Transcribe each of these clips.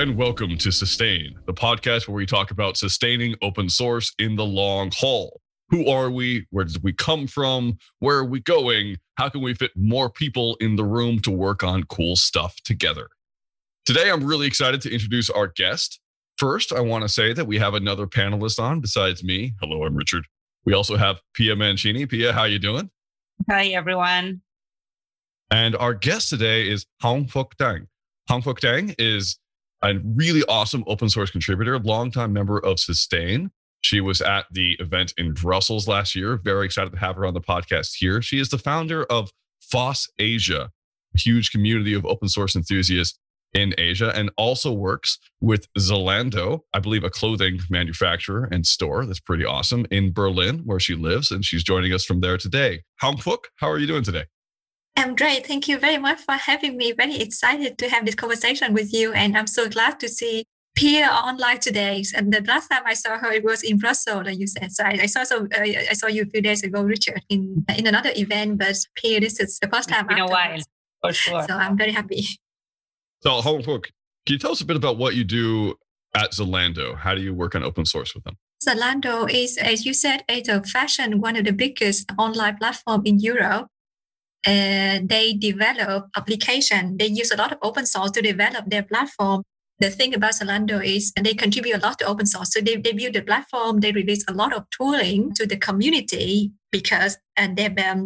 and welcome to Sustain, the podcast where we talk about sustaining open source in the long haul. Who are we? Where did we come from? Where are we going? How can we fit more people in the room to work on cool stuff together? Today, I'm really excited to introduce our guest. First, I want to say that we have another panelist on besides me. Hello, I'm Richard. We also have Pia Mancini. Pia, how you doing? Hi, everyone. And our guest today is Hong Phuc Dang. Hong Phuc Dang is a really awesome open source contributor, longtime member of Sustain. She was at the event in Brussels last year. Very excited to have her on the podcast here. She is the founder of FOSS Asia, a huge community of open source enthusiasts in Asia, and also works with Zalando, I believe a clothing manufacturer and store. That's pretty awesome, in Berlin, where she lives, and she's joining us from there today. Hong Phuc, how are you doing today? I'm great. Thank you very much for having me. Very excited to have this conversation with you, and I'm so glad to see Pia online today. And the last time I saw her, it was in Brussels, like you said. So I saw you a few days ago, Richard, in another event. But Pia, this is the first time in a while, for sure. So I'm very happy. So Hong Phuc, can you tell us a bit about what you do at Zalando? How do you work on open source with them? Zalando is, as you said, a fashion, one of the biggest online platform in Europe. They develop application. They use a lot of open source to develop their platform. The thing about Zalando is they contribute a lot to open source. So they build the platform. They release a lot of tooling to the community because their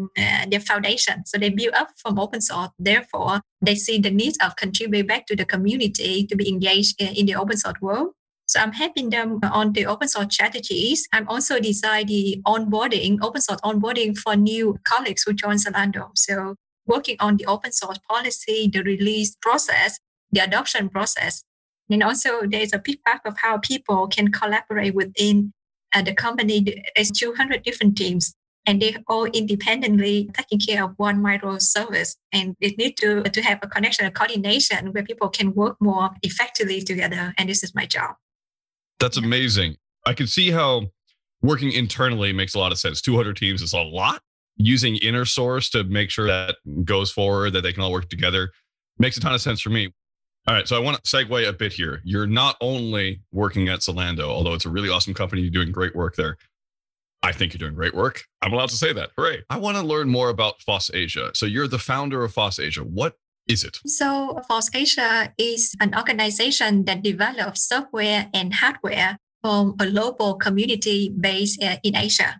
foundation. So they build up from open source. Therefore, they see the need of contributing back to the community to be engaged in the open source world. So I'm helping them on the open source strategies. I'm also designing the onboarding, open source onboarding for new colleagues who join Zalando. So working on the open source policy, the release process, the adoption process. And also, there's a big part of how people can collaborate within the company. There's 200 different teams, and they all independently taking care of one microservice. And it needs to have a connection, a coordination where people can work more effectively together. And this is my job. That's amazing. I can see how working internally makes a lot of sense. 200 teams is a lot. Using InnerSource to make sure that goes forward, that they can all work together, makes a ton of sense for me. All right, so I want to segue a bit here. You're not only working at Zalando, although it's a really awesome company, you're doing great work there. I think you're doing great work. I'm allowed to say that. Hooray. I want to learn more about FOSS Asia. So you're the founder of FOSS Asia. What is it? So FOSS Asia is an organization that develops software and hardware from a local community based in Asia.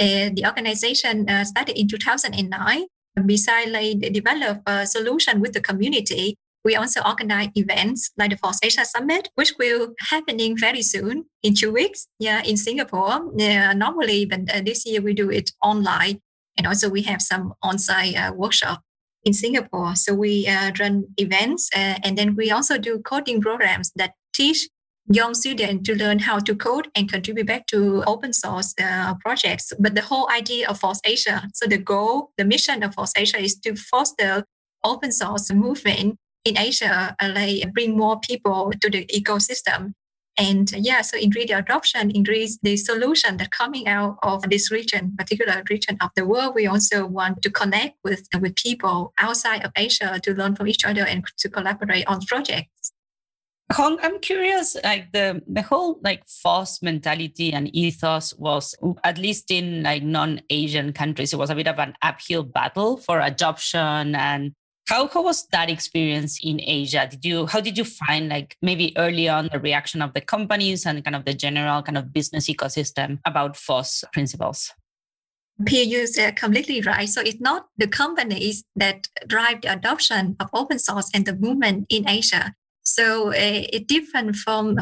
The organization started in 2009. Besides, they develop a solution with the community. We also organize events like the FOSS Asia Summit, which will happening very soon in 2 weeks. Yeah, in Singapore. Yeah, normally, but this year we do it online, and also we have some on-site workshop in Singapore. So we run events, and then we also do coding programs that teach young students to learn how to code and contribute back to open source projects. But the whole idea of FOSS Asia, so the goal, the mission of FOSS Asia is to foster open source movement in Asia, like bring more people to the ecosystem. And so increase the adoption, increase the solution that coming out of this region, particular region of the world. We also want to connect with people outside of Asia to learn from each other and to collaborate on projects. Hong, I'm curious, like the whole like FOSS mentality and ethos was, at least in like non-Asian countries, it was a bit of an uphill battle for adoption. And How was that experience in Asia? How did you find like maybe early on the reaction of the companies and kind of the general kind of business ecosystem about FOSS principles? Pia, you said completely right. So it's not the companies that drive the adoption of open source and the movement in Asia. So it's different from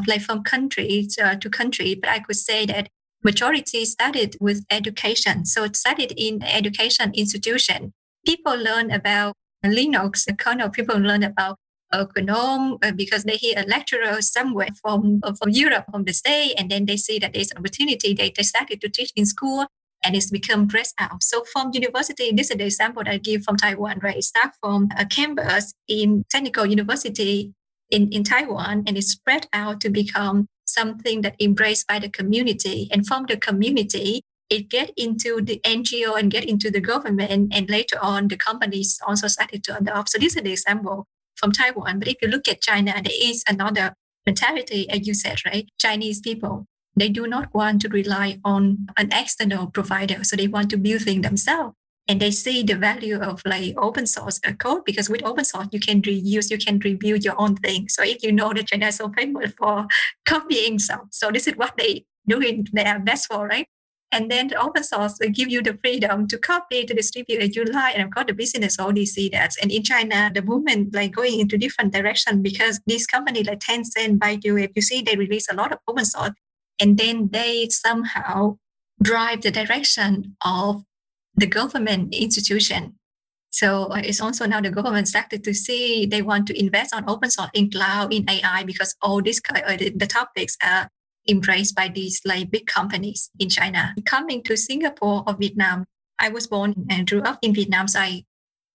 country to country. But I could say that majority started with education. So it started in education institution. People learn about Linux, the kind of people learn about GNOME because they hear a lecturer somewhere from Europe, from the States, and then they see that there's an opportunity. They started to teach in school, and it's become pressed out. So from university, this is the example that I give from Taiwan, right? It started from a campus in technical university in Taiwan, and it spread out to become something that embraced by the community. And from the community, it get into the NGO and get into the government, and later on the companies also started to adopt. So this is an example from Taiwan. But if you look at China, there is another mentality, as you said, right? Chinese people, they do not want to rely on an external provider. So they want to build things themselves. And they see the value of like open source code, because with open source, you can reuse, you can rebuild your own thing. So if you know that China is so famous for copying some, so this is what they doing their best for, right? And then the open source will give you the freedom to copy, to distribute as you like. And of course, the business already see that. And in China, the movement like going into different direction, because these companies like Tencent, Baidu, if you see, they release a lot of open source, and then they somehow drive the direction of the government institution. So it's also now the government started to see they want to invest on open source, in cloud, in AI, because all these the topics are embraced by these like big companies in China. Coming to Singapore or Vietnam, I was born and grew up in Vietnam, so I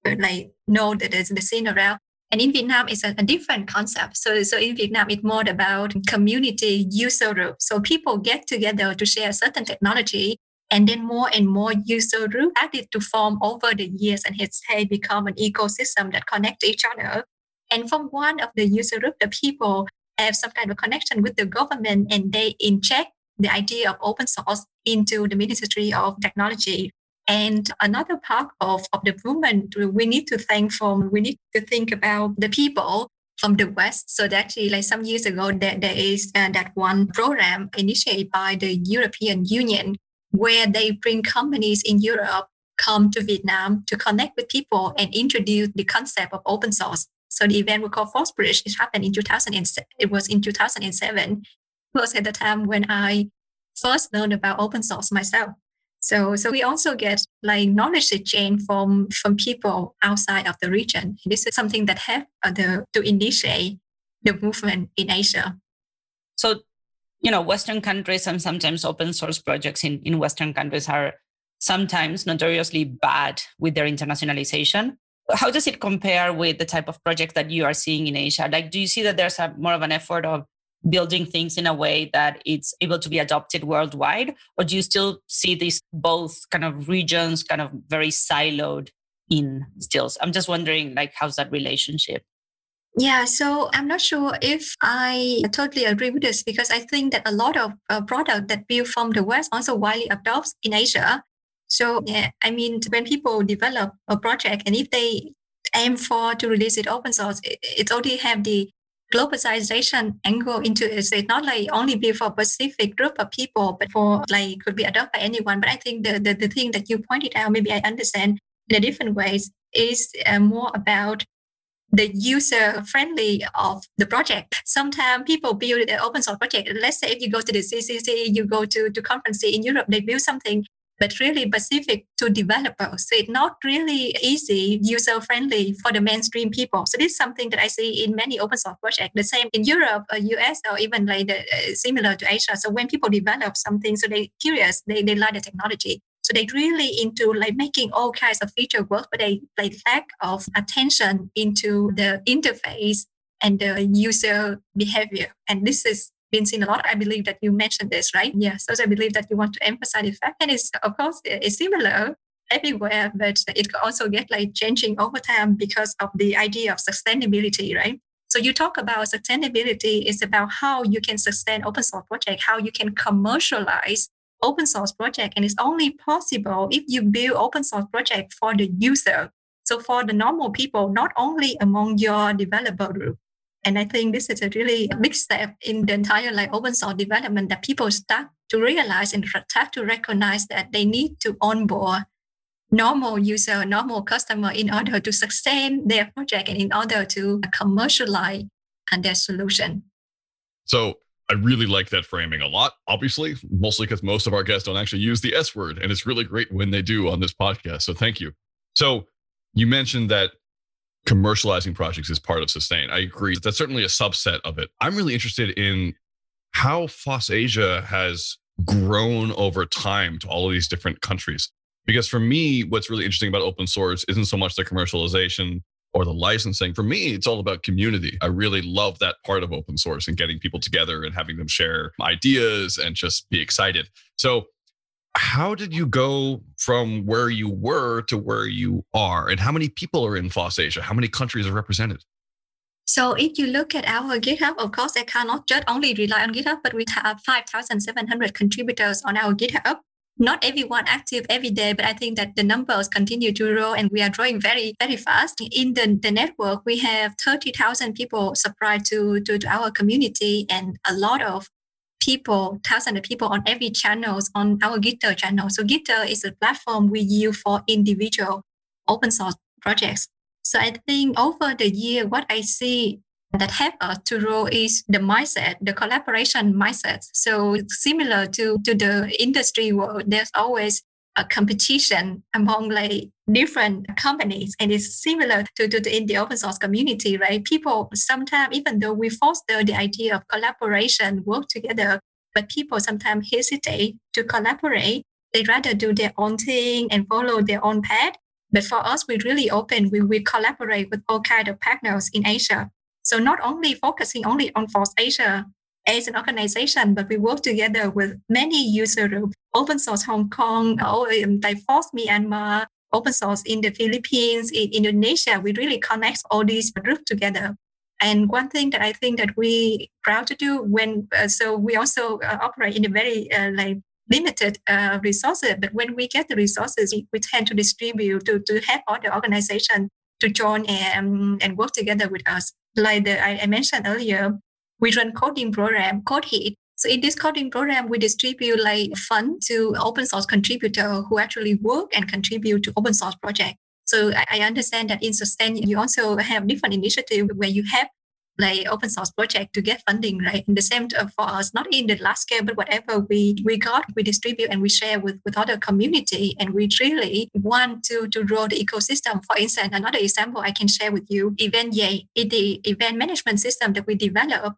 like know that there's the scene around. And in Vietnam, it's a different concept. So in Vietnam, it's more about community user group. So people get together to share certain technology. And then more and more user groups added to form over the years, and it's become an ecosystem that connects each other. And from one of the user group, the people have some kind of connection with the government, and they inject the idea of open source into the Ministry of Technology. And another part of the movement we need to think about the people from the West. So that actually, like some years ago, there is that one program initiated by the European Union, where they bring companies in Europe come to Vietnam to connect with people and introduce the concept of open source. So the event we call Fosbridge, it happened in 2007. It was in 2007. It was at the time when I first learned about open source myself. So we also get like knowledge exchange from people outside of the region. This is something that helped to initiate the movement in Asia. So, you know, Western countries and sometimes open source projects in Western countries are sometimes notoriously bad with their internationalization. How does it compare with the type of projects that you are seeing in Asia? Like, do you see that there's more of an effort of building things in a way that it's able to be adopted worldwide? Or do you still see these both kind of regions kind of very siloed in still? I'm just wondering, like, how's that relationship? Yeah, so I'm not sure if I totally agree with this, because I think that a lot of products that build from the West also widely adopts in Asia. So, yeah, I mean, when people develop a project and if they aim to release it open source, it already have the globalization angle into it. So it's not like only be for a specific group of people, but for like could be adopted by anyone. But I think the thing that you pointed out, maybe I understand in a different ways, is more about the user-friendly of the project. Sometimes people build an open source project. Let's say if you go to the CCC, you go to conference in Europe, they build something, but really specific to developers. So it's not really easy, user-friendly for the mainstream people. So this is something that I see in many open source projects. The same in Europe, or US, or even like similar to Asia. So when people develop something, so they're curious, they like the technology. So they really into like making all kinds of feature work, but they lack of attention into the interface and the user behavior. And this has been seen a lot. I believe that you mentioned this, right? Yeah. So I believe that you want to emphasize the fact, and it's of course it's similar everywhere, but it also get like changing over time because of the idea of sustainability, right? So you talk about sustainability is about how you can sustain open source project, how you can commercialize open source project, and it's only possible if you build open source project for the user. So for the normal people, not only among your developer group. And I think this is a really big step in the entire like open source development that people start to realize and start to recognize that they need to onboard normal user, normal customer in order to sustain their project and in order to commercialize their solution. So I really like that framing a lot, obviously, mostly because most of our guests don't actually use the S word, and it's really great when they do on this podcast. So thank you. So you mentioned that commercializing projects is part of Sustain. I agree. That's certainly a subset of it. I'm really interested in how FOSS Asia has grown over time to all of these different countries. Because for me, what's really interesting about open source isn't so much the commercialization or the licensing. For me, it's all about community. I really love that part of open source and getting people together and having them share ideas and just be excited. So how did you go from where you were to where you are? And how many people are in FOSS Asia? How many countries are represented? So if you look at our GitHub, of course, I cannot just only rely on GitHub, but we have 5,700 contributors on our GitHub. Not everyone active every day, but I think that the numbers continue to grow and we are growing very, very fast. In the network, we have 30,000 people subscribed to our community and a lot of people, thousands of people on every channels on our GitHub channel. So GitHub is a platform we use for individual open source projects. So I think over the year, what I see that help us to grow is the mindset, the collaboration mindset. So similar to the industry world, there's always a competition among like different companies. And it's similar to in the open source community, right? People sometimes, even though we foster the idea of collaboration, work together, but people sometimes hesitate to collaborate. They rather do their own thing and follow their own path. But for us, we're really open. We collaborate with all kinds of partners in Asia. So not only focusing only on FOSS Asia as an organization, but we work together with many user groups, Open Source Hong Kong, FOSS Myanmar, Open Source in the Philippines, in Indonesia. We really connect all these groups together. And one thing that I think that we proud to do when, so we also operate in a very limited resources, but when we get the resources, we tend to distribute to help other organizations to join and work together with us. Like I mentioned earlier, we run coding program, CodeHeat. So in this coding program, we distribute like funds to open source contributors who actually work and contribute to open source projects. So I understand that in Sustain, you also have different initiatives where you have like open source project to get funding, right? And the same for us, not in the large scale, but whatever we got, we distribute and we share with other community. And we really want to grow the ecosystem. For instance, another example I can share with you, EventYay, the event management system that we develop,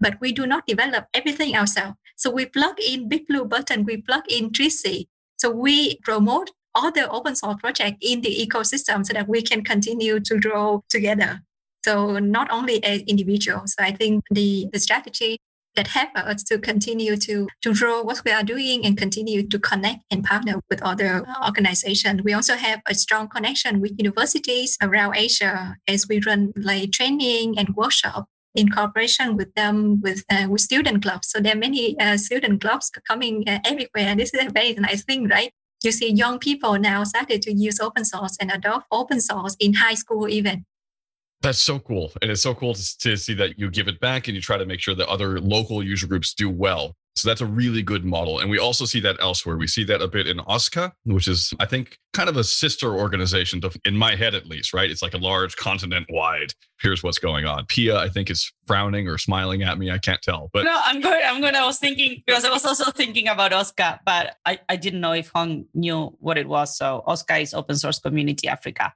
but we do not develop everything ourselves. So we plug in Big Blue Button, we plug in 3C. So we promote other open source projects in the ecosystem so that we can continue to grow together. So not only as individuals, so I think the strategy that helps us to continue to grow what we are doing and continue to connect and partner with other organizations. We also have a strong connection with universities around Asia as we run like training and workshop in cooperation with them, with student clubs. So there are many student clubs coming everywhere. This is a very nice thing, right? You see young people now started to use open source and adopt open source in high school even. That's so cool. And it's so cool to see that you give it back and you try to make sure that other local user groups do well. So that's a really good model. And we also see that elsewhere. We see that a bit in OSCA, which is, I think, kind of a sister organization to, in my head at least, right? It's like a large continent-wide, here's what's going on. Pia, I think, is frowning or smiling at me. I can't tell. But no, I'm good. I was thinking, because I was also thinking about OSCA, but I didn't know if Hong knew what it was. So OSCA is Open Source Community Africa.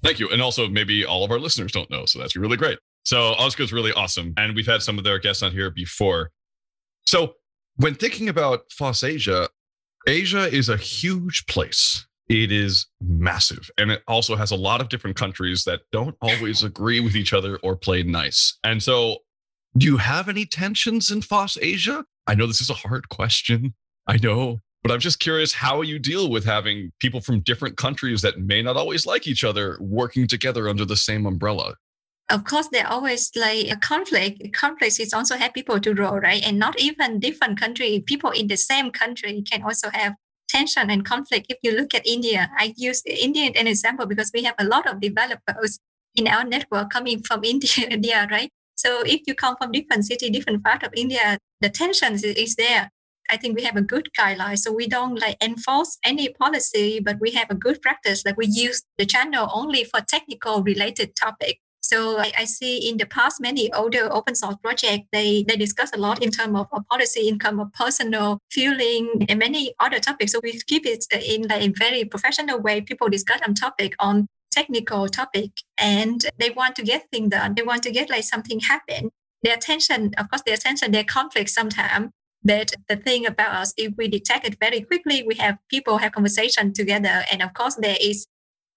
Thank you. And also maybe all of our listeners don't know. So that's really great. So OSCA is really awesome. And we've had some of their guests on here before. So when thinking about FOSS Asia, Asia is a huge place. It is massive. And it also has a lot of different countries that don't always agree with each other or play nice. And so do you have any tensions in FOSS Asia? I know this is a hard question. I know. But I'm just curious how you deal with having people from different countries that may not always like each other working together under the same umbrella. Of course, there always like a conflict. Conflict is also have people to grow, right? And not even different country, people in the same country can also have tension and conflict. If you look at India, I use India as an example because we have a lot of developers in our network coming from India, right? So if you come from different city, different part of India, the tension is there. I think we have a good guideline. So we don't like enforce any policy, but we have a good practice that we use the channel only for technical related topic. So I see in the past, many older open source projects, they discuss a lot in terms of policy, income, of personal feeling, and many other topics. So we keep it in a very professional way. People discuss on topic on technical topic, and they want to get things done. They want to get like something happen. Their tension, of course, their conflict sometimes. But the thing about us, if we detect it very quickly, we have people have conversation together. And of course, there is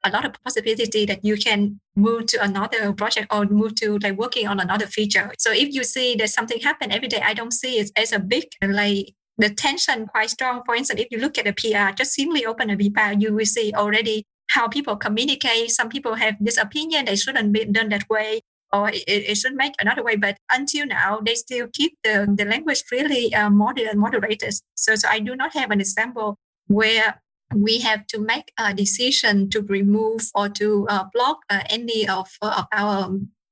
a lot of possibility that you can move to another project or move to like working on another feature. So if you see that something happen every day, I don't see it as a big, like the tension quite strong. For instance, if you look at a PR, just simply open a PR, you will see already how people communicate. Some people have this opinion, they shouldn't be done that way. or it should make another way. But until now, they still keep the language really moderated. So I do not have an example where we have to make a decision to remove or to block any of our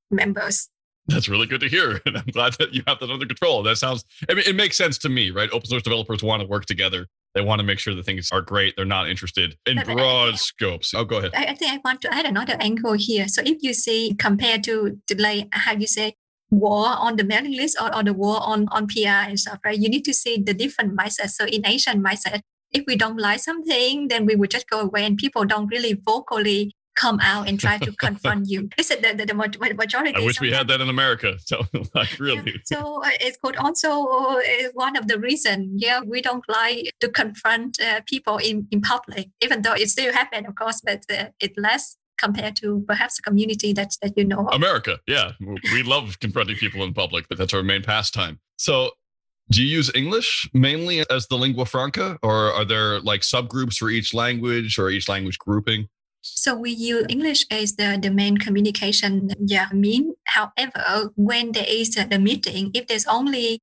members. That's really good to hear. And I'm glad that you have that under control. That sounds, I mean, it makes sense to me, right? Open source developers want to work together. They want to make sure the things are great. They're not interested in broad scopes. Oh, go ahead. I think I want to add another angle here. So if you see, compared to like how you say, war on the mailing list or the war on PR and stuff, right? You need to see the different mindsets. So in Asian mindset, if we don't like something, then we would just go away and people don't really vocally come out and try to confront you. This is the majority. I wish we had that in America. So, like, really. Yeah. So it could also is one of the reasons. Yeah, we don't like to confront people in public, even though it still happens, of course, but it's less compared to perhaps the community that you know of. America, yeah. We love confronting people in public. That's our main pastime. So do you use English mainly as the lingua franca, or are there like subgroups for each language or each language grouping? So we use English as the main communication mean. However, when there is the meeting, if there's only,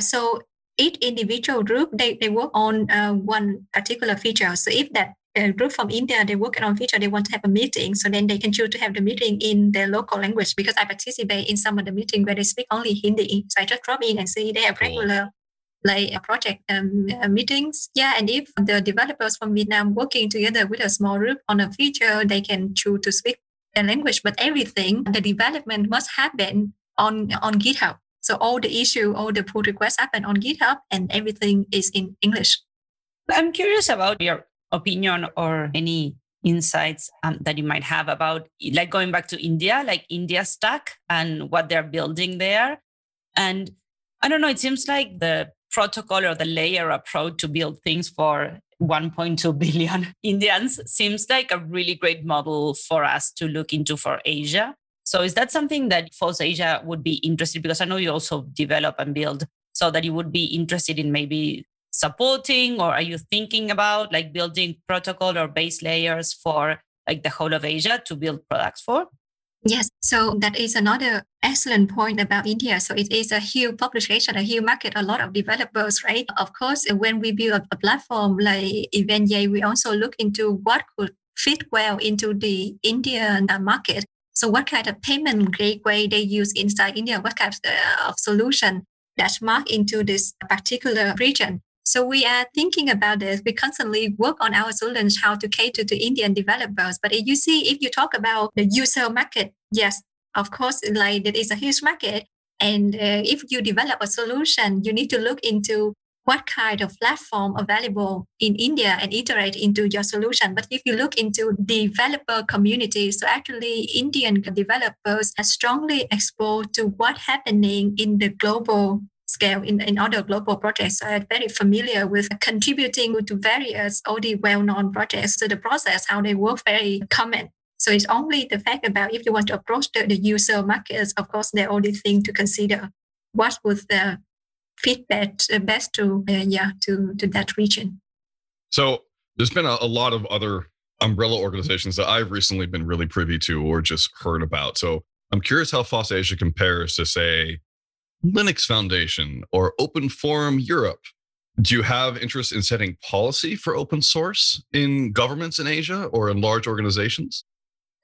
so each individual group, they work on one particular feature. So if that group from India, they work on feature, they want to have a meeting. So then they can choose to have the meeting in their local language, because I participate in some of the meeting where they speak only Hindi. So I just drop in and see they have regular like project meetings. Yeah, and if the developers from Vietnam working together with a small group on a feature, they can choose to speak their language, but everything, the development must happen on GitHub. So all the issue, all the pull requests happen on GitHub and everything is in English. I'm curious about your opinion or any insights that you might have about, like, going back to India, like India Stack and what they're building there. And I don't know, it seems like the protocol or the layer approach to build things for 1.2 billion Indians seems like a really great model for us to look into for Asia. So is that something that FOSS Asia would be interested? Because I know you also develop and build, so that you would be interested in maybe supporting, or are you thinking about like building protocol or base layers for like the whole of Asia to build products for? Yes, so that is another excellent point about India. So it is a huge population, a huge market, a lot of developers, right? Of course, when we build a platform like EventYay, we also look into what could fit well into the Indian market. So what kind of payment gateway they use inside India, what kind of solution that's marked into this particular region. So we are thinking about this. We constantly work on our solutions, how to cater to Indian developers. But you see, if you talk about the user market, yes, of course, like it is a huge market. And if you develop a solution, you need to look into what kind of platform available in India and iterate into your solution. But if you look into developer community, so actually Indian developers are strongly exposed to what's happening in the global scale in other global projects. So I'm very familiar with contributing to various already well-known projects. So the process, how they work, very common. So it's only the fact about if you want to approach the user markets, of course, the only thing to consider what would the feedback best to that region. So there's been a lot of other umbrella organizations that I've recently been really privy to or just heard about. So I'm curious how FOSS Asia compares to, say, Linux Foundation or Open Forum Europe. Do you have interest in setting policy for open source in governments in Asia or in large organizations?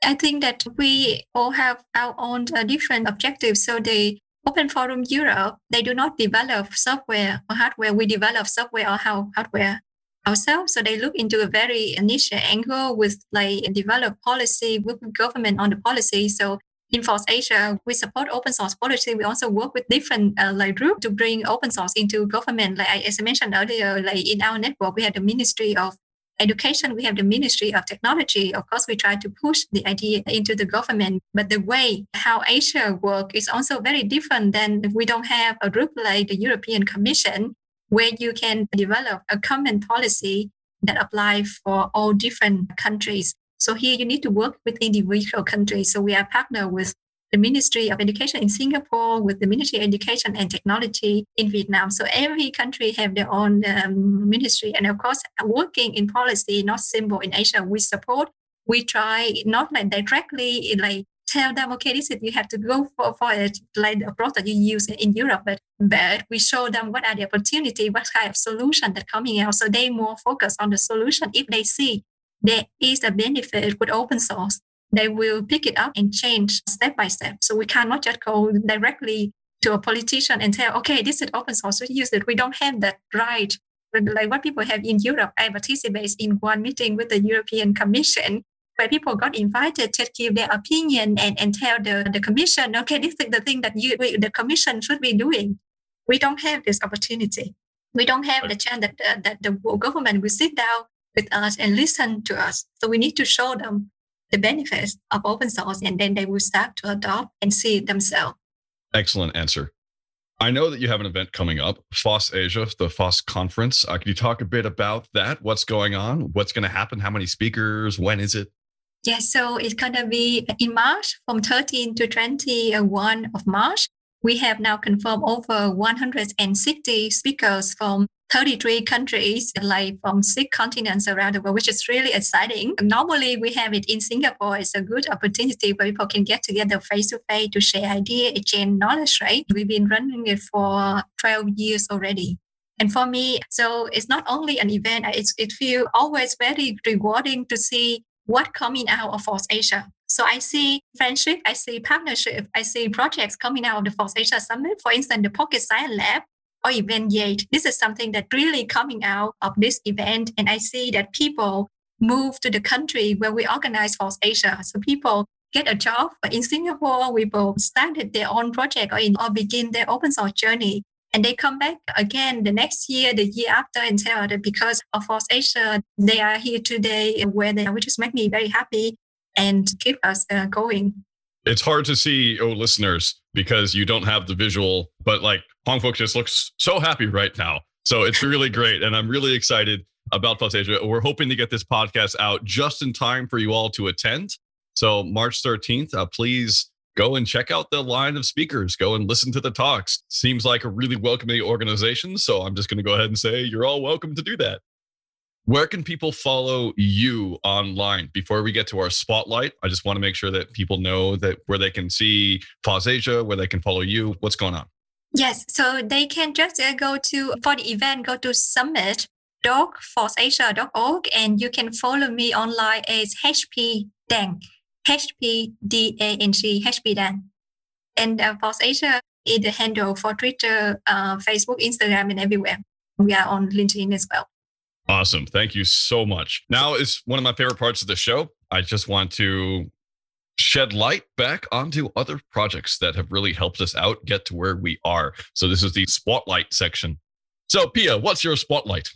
I think that we all have our own different objectives. So the Open Forum Europe, they do not develop software or hardware. We develop software or hardware ourselves. So they look into a very initial angle with like develop policy, work with government on the policy. So in FOSS Asia, we support open source policy. We also work with different like groups to bring open source into government. Like as I mentioned earlier, like in our network, we have the Ministry of Education, we have the Ministry of Technology. Of course, we try to push the idea into the government, but the way how Asia work is also very different than if we don't have a group like the European Commission, where you can develop a common policy that applies for all different countries. So here you need to work with individual countries. So we are partnered with the Ministry of Education in Singapore, with the Ministry of Education and Technology in Vietnam. So every country have their own ministry. And of course, working in policy, not simple in Asia, we support. We try not like directly like tell them, okay, this is, you have to go for a, like the approach that you use in Europe, but we show them what are the opportunity, what kind of solution that coming out. So they more focus on the solution. If they see there is a benefit with open source, they will pick it up and change step by step. So we cannot just go directly to a politician and tell, okay, this is open source, we use it. We don't have that right. Like what people have in Europe, I participated in one meeting with the European Commission where people got invited to give their opinion and tell the Commission, okay, this is the thing that the Commission should be doing. We don't have this opportunity. We don't have the chance that the government will sit down with us and listen to us. So we need to show them the benefits of open source, and then they will start to adopt and see themselves. Excellent answer. I know that you have an event coming up, FOSS Asia, the FOSS conference. Can you talk a bit about that? What's going on? What's going to happen? How many speakers? When is it? Yes, so it's going to be in March, from 13 to 21 of March. We have now confirmed over 160 speakers from 33 countries, like from 6 continents around the world, which is really exciting. Normally, we have it in Singapore. It's a good opportunity where people can get together face-to-face to share ideas, exchange knowledge, right? We've been running it for 12 years already. And for me, so it's not only an event, it feels always very rewarding to see what coming out of FOSS Asia. So I see friendship, I see partnership, I see projects coming out of the FOSS Asia Summit. For instance, the Pocket Science Lab, or EventYay. This is something that really coming out of this event. And I see that people move to the country where we organize FOSS Asia. So people get a job. But in Singapore, people started their own project or begin their open source journey. And they come back again the next year, the year after, and tell that because of FOSS Asia, they are here today where they are, which just makes me very happy and keep us going. It's hard to see, listeners, because you don't have the visual, but like Hong Phuc just looks so happy right now. So it's really great. And I'm really excited about FOSS Asia. We're hoping to get this podcast out just in time for you all to attend. So March 13th, please go and check out the line of speakers. Go and listen to the talks. Seems like a really welcoming organization. So I'm just going to go ahead and say you're all welcome to do that. Where can people follow you online? Before we get to our spotlight, I just want to make sure that people know that where they can see FOSS Asia, where they can follow you, what's going on? Yes, so they can just go to, for the event, go to summit.fossasia.org, and you can follow me online as hpdang, hpdang, hpdang. And FOSS Asia is the handle for Twitter, Facebook, Instagram, and everywhere. We are on LinkedIn as well. Awesome. Thank you so much. Now is one of my favorite parts of the show. I just want to shed light back onto other projects that have really helped us out get to where we are. So this is the spotlight section. So Pia, what's your spotlight?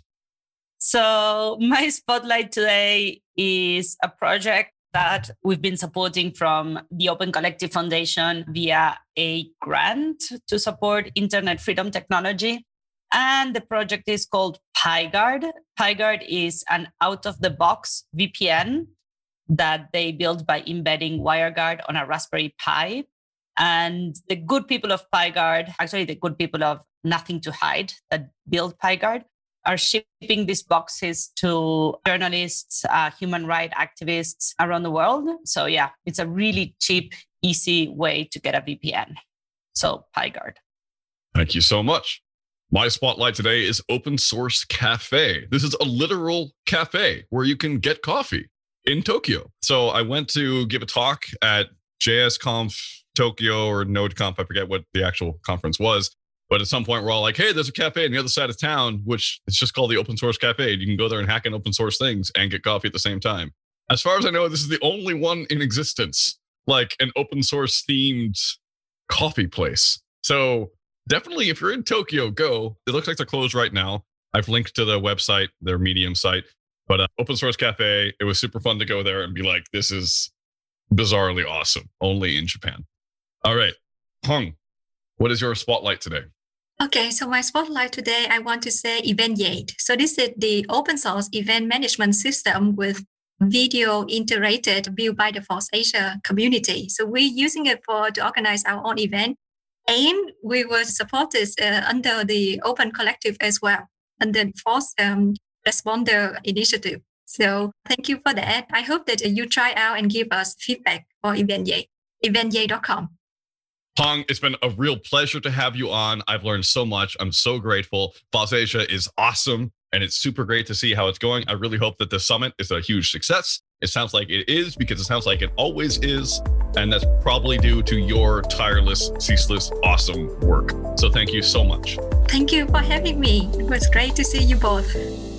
So my spotlight today is a project that we've been supporting from the Open Collective Foundation via a grant to support internet freedom technology. And the project is called PiGuard. PiGuard is an out-of-the-box VPN that they built by embedding WireGuard on a Raspberry Pi. And the good people of PiGuard, actually the good people of Nothing to Hide that built PiGuard, are shipping these boxes to journalists, human rights activists around the world. So yeah, it's a really cheap, easy way to get a VPN. So PiGuard. Thank you so much. My spotlight today is Open Source Cafe. This is a literal cafe where you can get coffee in Tokyo. So I went to give a talk at JSConf Tokyo or NodeConf. I forget what the actual conference was. But at some point, we're all like, hey, there's a cafe on the other side of town, which it's just called the Open Source Cafe. You can go there and hack in open source things and get coffee at the same time. As far as I know, this is the only one in existence, like an open source themed coffee place. So definitely, if you're in Tokyo, go. It looks like they're closed right now. I've linked to the website, their Medium site. But Open Source Cafe, it was super fun to go there and be like, this is bizarrely awesome, only in Japan. All right, Hong, what is your spotlight today? Okay, so my spotlight today, I want to say EventYay. So this is the open source event management system with video integrated built by the FOSS Asia community. So we're using it to organize our own event. And we were supported under the Open Collective as well, under the FOSS Responder Initiative. So thank you for that. I hope that you try out and give us feedback for EventYay. eventyay.com. Pong, it's been a real pleasure to have you on. I've learned so much. I'm so grateful. FOSS Asia is awesome, and it's super great to see how it's going. I really hope that the summit is a huge success. It sounds like it is, because it sounds like it always is. And that's probably due to your tireless, ceaseless, awesome work. So thank you so much. Thank you for having me. It was great to see you both.